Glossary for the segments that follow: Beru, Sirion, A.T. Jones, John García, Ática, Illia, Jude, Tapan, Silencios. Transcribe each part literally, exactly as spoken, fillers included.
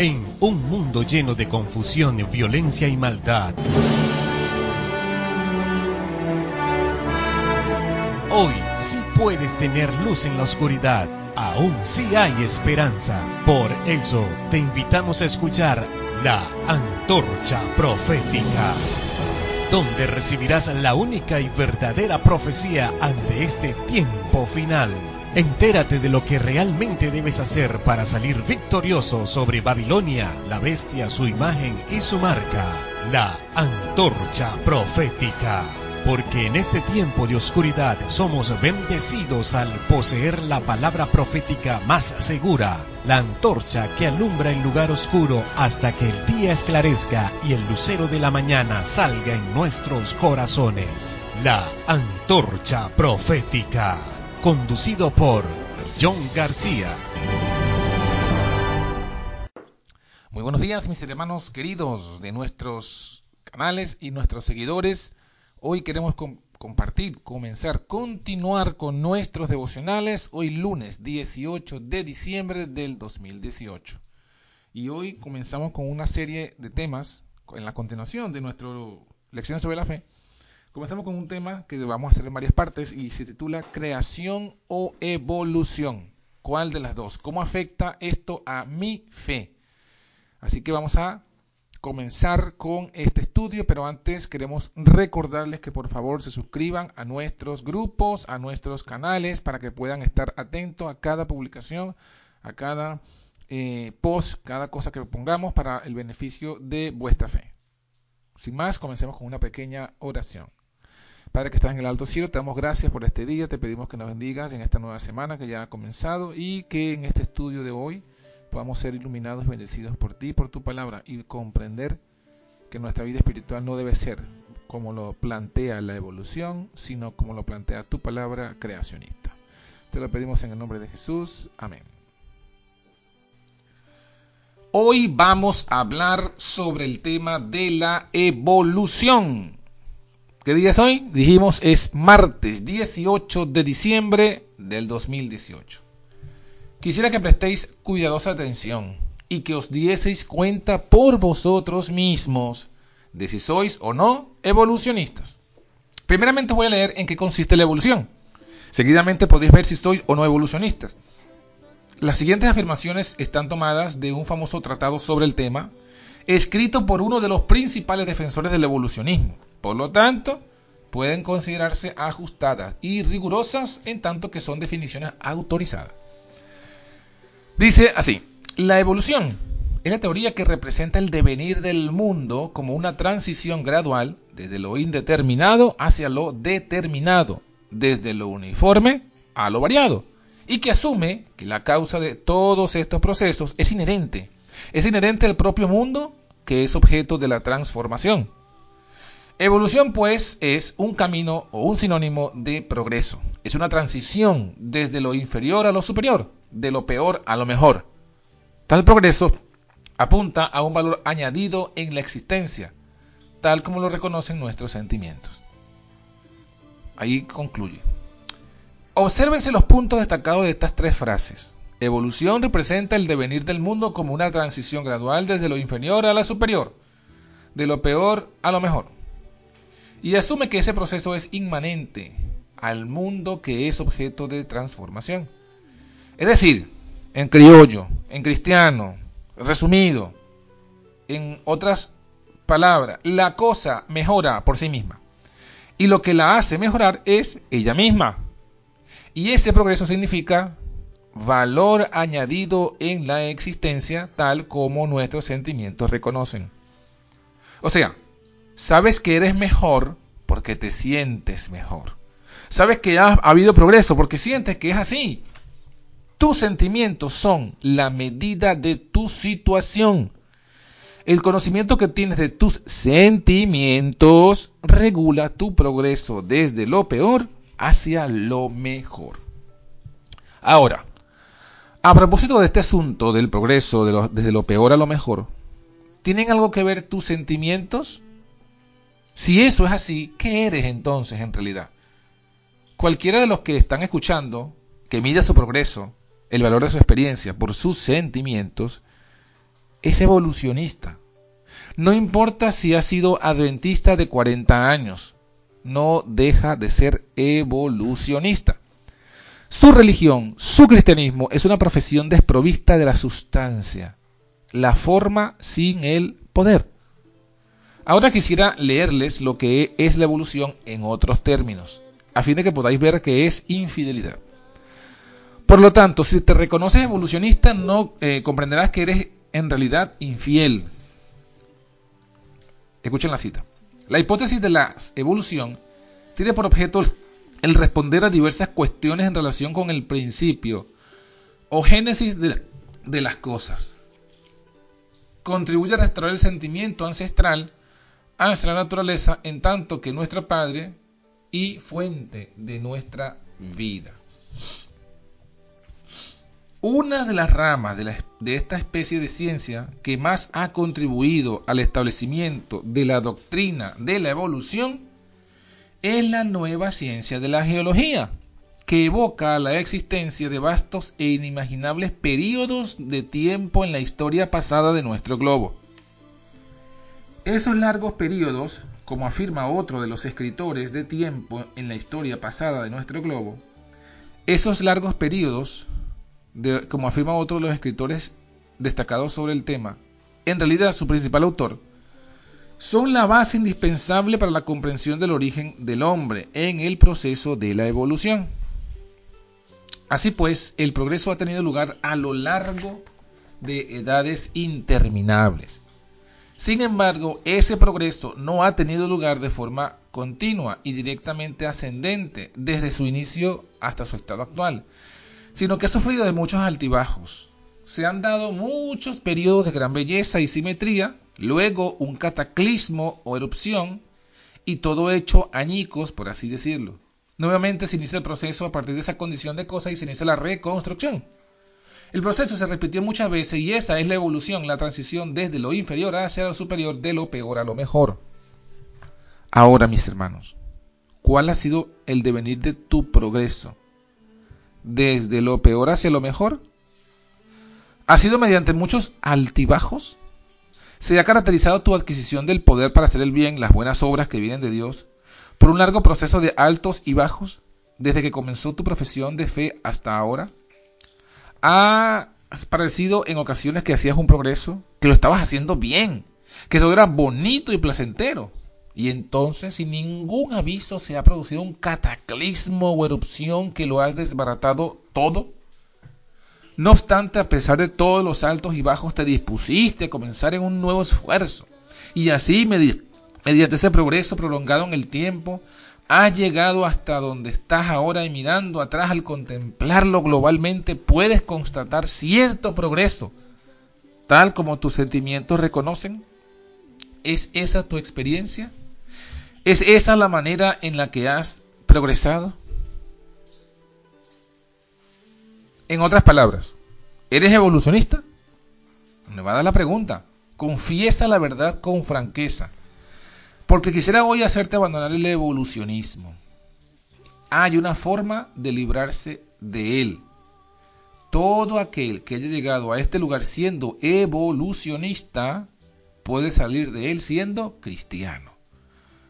en un mundo lleno de confusión, violencia y maldad. Hoy sí puedes tener luz en la oscuridad. Aún sí hay esperanza. Por eso te invitamos a escuchar La Antorcha Profética, donde recibirás la única y verdadera profecía ante este tiempo final. Entérate de lo que realmente debes hacer para salir victorioso sobre Babilonia, la bestia, su imagen y su marca. La Antorcha Profética. Porque en este tiempo de oscuridad somos bendecidos al poseer la palabra profética más segura, la antorcha que alumbra el lugar oscuro hasta que el día esclarezca y el lucero de la mañana salga en nuestros corazones. La Antorcha Profética, conducido por John García. Muy buenos días, mis hermanos queridos de nuestros canales y nuestros seguidores. Hoy queremos com- compartir, comenzar, continuar con nuestros devocionales, hoy lunes dieciocho de diciembre del dos mil dieciocho. Y hoy comenzamos con una serie de temas, en la continuación de nuestra lección sobre la fe. Comenzamos con un tema que vamos a hacer en varias partes y se titula Creación o Evolución. ¿Cuál de las dos? ¿Cómo afecta esto a mi fe? Así que vamos a comenzar con este estudio, pero antes queremos recordarles que por favor se suscriban a nuestros grupos, a nuestros canales, para que puedan estar atentos a cada publicación, a cada eh, post, cada cosa que pongamos para el beneficio de vuestra fe. Sin más, comencemos con una pequeña oración. Padre que estás en el alto cielo, te damos gracias por este día, te pedimos que nos bendigas en esta nueva semana que ya ha comenzado y que en este estudio de hoy podamos ser iluminados y bendecidos por ti, por tu palabra, y comprender que nuestra vida espiritual no debe ser como lo plantea la evolución, sino como lo plantea tu palabra creacionista. Te lo pedimos en el nombre de Jesús. Amén. Hoy vamos a hablar sobre el tema de la evolución. ¿Qué día es hoy? Dijimos es martes dieciocho de diciembre del dos mil dieciocho. Quisiera que prestéis cuidadosa atención y que os dieseis cuenta por vosotros mismos de si sois o no evolucionistas. Primeramente voy a leer en qué consiste la evolución. Seguidamente podéis ver si sois o no evolucionistas. Las siguientes afirmaciones están tomadas de un famoso tratado sobre el tema, escrito por uno de los principales defensores del evolucionismo. Por lo tanto, pueden considerarse ajustadas y rigurosas en tanto que son definiciones autorizadas. Dice así: la evolución es la teoría que representa el devenir del mundo como una transición gradual desde lo indeterminado hacia lo determinado, desde lo uniforme a lo variado, y que asume que la causa de todos estos procesos es inherente, es inherente al propio mundo que es objeto de la transformación. Evolución, pues, es un camino o un sinónimo de progreso. Es una transición desde lo inferior a lo superior, de lo peor a lo mejor. Tal progreso apunta a un valor añadido en la existencia, tal como lo reconocen nuestros sentimientos. Ahí concluye. Obsérvense los puntos destacados de estas tres frases. Evolución representa el devenir del mundo como una transición gradual desde lo inferior a lo superior, de lo peor a lo mejor, y asume que ese proceso es inmanente al mundo que es objeto de transformación. Es decir, en criollo, en cristiano, resumido, en otras palabras, la cosa mejora por sí misma. Y lo que la hace mejorar es ella misma. Y ese progreso significa valor añadido en la existencia, tal como nuestros sentimientos reconocen. O sea, sabes que eres mejor porque te sientes mejor. Sabes que ha habido progreso porque sientes que es así. Tus sentimientos son la medida de tu situación. El conocimiento que tienes de tus sentimientos regula tu progreso desde lo peor hacia lo mejor. Ahora, a propósito de este asunto del progreso de lo, desde lo peor a lo mejor, ¿tienen algo que ver tus sentimientos? Si eso es así, ¿qué eres entonces en realidad? Cualquiera de los que están escuchando, que mida su progreso, el valor de su experiencia por sus sentimientos, es evolucionista. No importa si ha sido adventista de cuarenta años, no deja de ser evolucionista. Su religión, su cristianismo, es una profesión desprovista de la sustancia, la forma sin el poder. Ahora quisiera leerles lo que es la evolución en otros términos, a fin de que podáis ver que es infidelidad. Por lo tanto, si te reconoces evolucionista, no eh, comprenderás que eres en realidad infiel. Escuchen la cita. La hipótesis de la evolución tiene por objeto el responder a diversas cuestiones en relación con el principio o génesis de, de las cosas. Contribuye a restaurar el sentimiento ancestral hacia la naturaleza, en tanto que nuestro Padre y fuente de nuestra vida. Una de las ramas de, la, de esta especie de ciencia que más ha contribuido al establecimiento de la doctrina de la evolución es la nueva ciencia de la geología, que evoca la existencia de vastos e inimaginables periodos de tiempo en la historia pasada de nuestro globo. Esos largos periodos, como afirma otro de los escritores de tiempo en la historia pasada de nuestro globo, esos largos periodos... De, como afirma otro de los escritores destacados sobre el tema, en realidad su principal autor, son la base indispensable para la comprensión del origen del hombre en el proceso de la evolución. Así pues, el progreso ha tenido lugar a lo largo de edades interminables. Sin embargo, ese progreso no ha tenido lugar de forma continua y directamente ascendente desde su inicio hasta su estado actual, sino que ha sufrido de muchos altibajos. Se han dado muchos periodos de gran belleza y simetría, luego un cataclismo o erupción, y todo hecho añicos, por así decirlo. Nuevamente se inicia el proceso a partir de esa condición de cosas y se inicia la reconstrucción. El proceso se repitió muchas veces y esa es la evolución, la transición desde lo inferior hacia lo superior, de lo peor a lo mejor. Ahora, mis hermanos, ¿cuál ha sido el devenir de tu progreso? ¿Desde lo peor hacia lo mejor? ¿Ha sido mediante muchos altibajos? ¿Se ha caracterizado tu adquisición del poder para hacer el bien, las buenas obras que vienen de Dios, por un largo proceso de altos y bajos, desde que comenzó tu profesión de fe hasta ahora? ¿Ha parecido en ocasiones que hacías un progreso, que lo estabas haciendo bien, que eso era bonito y placentero? Y entonces, sin ningún aviso, se ha producido un cataclismo o erupción que lo ha desbaratado todo. No obstante, a pesar de todos los altos y bajos, te dispusiste a comenzar en un nuevo esfuerzo. Y así, medi- mediante ese progreso prolongado en el tiempo, has llegado hasta donde estás ahora, y mirando atrás, al contemplarlo globalmente, puedes constatar cierto progreso, tal como tus sentimientos reconocen. ¿Es esa tu experiencia? ¿Es esa la manera en la que has progresado? En otras palabras, ¿eres evolucionista? Me va a dar la pregunta. Confiesa la verdad con franqueza, porque quisiera hoy hacerte abandonar el evolucionismo. Hay una forma de librarse de él. Todo aquel que haya llegado a este lugar siendo evolucionista puede salir de él siendo cristiano.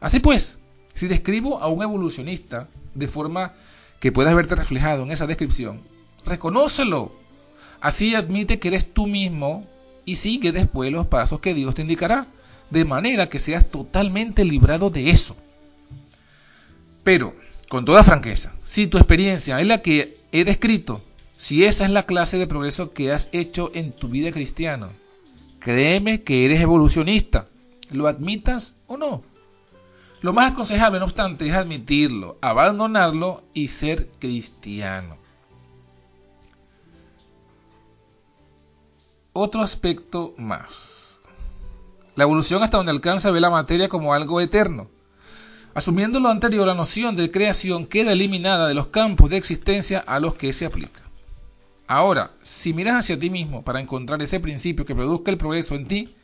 Así pues, si describo a un evolucionista de forma que puedas verte reflejado en esa descripción, reconócelo. Así admite que eres tú mismo y sigue después los pasos que Dios te indicará, de manera que seas totalmente librado de eso. Pero, con toda franqueza, si tu experiencia es la que he descrito, si esa es la clase de progreso que has hecho en tu vida cristiana, créeme que eres evolucionista, lo admitas o no. Lo más aconsejable, no obstante, es admitirlo, abandonarlo y ser cristiano. Otro aspecto más. La evolución, hasta donde alcanza, ve la materia como algo eterno. Asumiendo lo anterior, la noción de creación queda eliminada de los campos de existencia a los que se aplica. Ahora, si miras hacia ti mismo para encontrar ese principio que produzca el progreso en ti,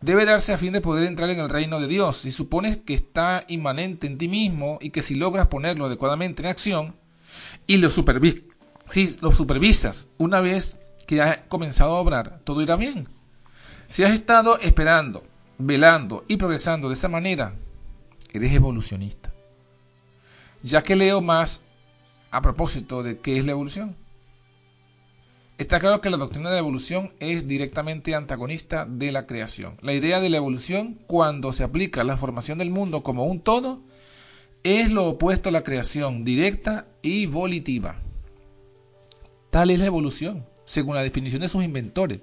debe darse a fin de poder entrar en el reino de Dios. Si supones que está inmanente en ti mismo y que si logras ponerlo adecuadamente en acción y lo, supervi- si lo supervisas una vez que ha comenzado a obrar, todo irá bien. Si has estado esperando, velando y progresando de esa manera, eres evolucionista. Ya que leo más a propósito de qué es la evolución. Está claro que la doctrina de la evolución es directamente antagonista de la creación. La idea de la evolución, cuando se aplica a la formación del mundo como un todo, es lo opuesto a la creación directa y volitiva. Tal es la evolución, según la definición de sus inventores,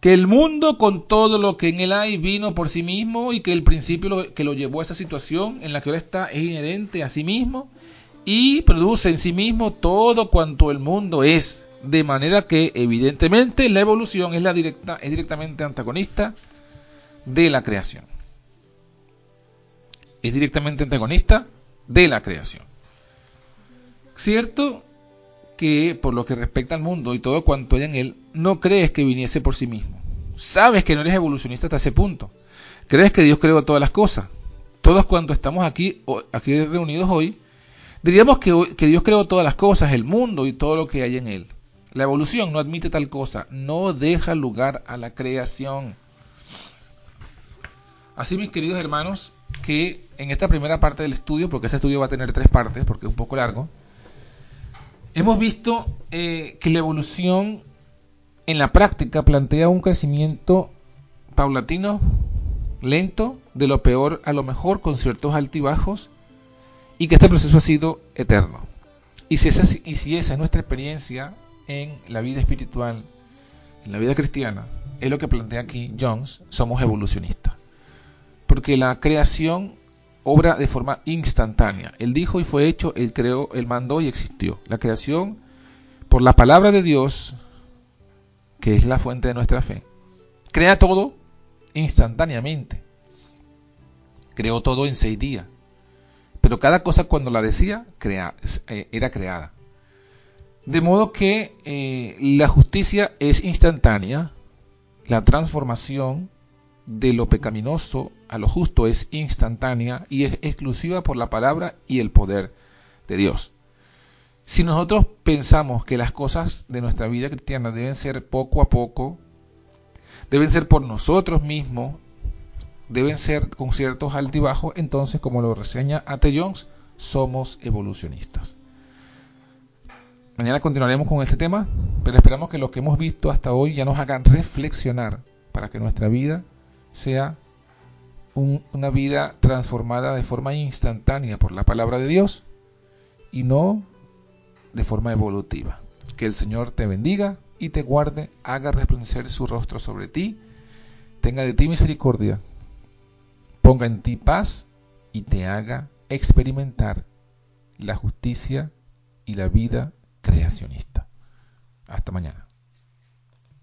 que el mundo con todo lo que en él hay vino por sí mismo y que el principio que lo llevó a esa situación en la que ahora está es inherente a sí mismo y produce en sí mismo todo cuanto el mundo es. De manera que, evidentemente, la evolución es, la directa, es directamente antagonista de la creación. Es directamente antagonista de la creación. Cierto que, por lo que respecta al mundo y todo cuanto hay en él, no crees que viniese por sí mismo. Sabes que no eres evolucionista hasta ese punto. Crees que Dios creó todas las cosas. Todos cuando estamos aquí, aquí reunidos hoy, diríamos que, que Dios creó todas las cosas, el mundo y todo lo que hay en él. La evolución no admite tal cosa, no deja lugar a la creación. Así, mis queridos hermanos, que en esta primera parte del estudio, porque ese estudio va a tener tres partes, porque es un poco largo, hemos visto eh, que la evolución en la práctica plantea un crecimiento paulatino, lento, de lo peor a lo mejor, con ciertos altibajos, y que este proceso ha sido eterno. Y si, esa, y si esa es nuestra experiencia en la vida espiritual, en la vida cristiana, es lo que plantea aquí Jones, somos evolucionistas. Porque la creación obra de forma instantánea. Él dijo y fue hecho, Él creó, Él mandó y existió. La creación, por la palabra de Dios, que es la fuente de nuestra fe, crea todo instantáneamente. Creó todo en seis días. Pero cada cosa cuando la decía crea, eh, era creada. De modo que eh, la justicia es instantánea, la transformación de lo pecaminoso a lo justo es instantánea y es exclusiva por la palabra y el poder de Dios. Si nosotros pensamos que las cosas de nuestra vida cristiana deben ser poco a poco, deben ser por nosotros mismos, deben ser con ciertos altibajos, entonces, como lo reseña A T Jones, somos evolucionistas. Mañana continuaremos con este tema, pero esperamos que lo que hemos visto hasta hoy ya nos hagan reflexionar para que nuestra vida sea un, una vida transformada de forma instantánea por la palabra de Dios y no de forma evolutiva. Que el Señor te bendiga y te guarde, haga resplandecer su rostro sobre ti, tenga de ti misericordia, ponga en ti paz y te haga experimentar la justicia y la vida creacionista. Hasta mañana.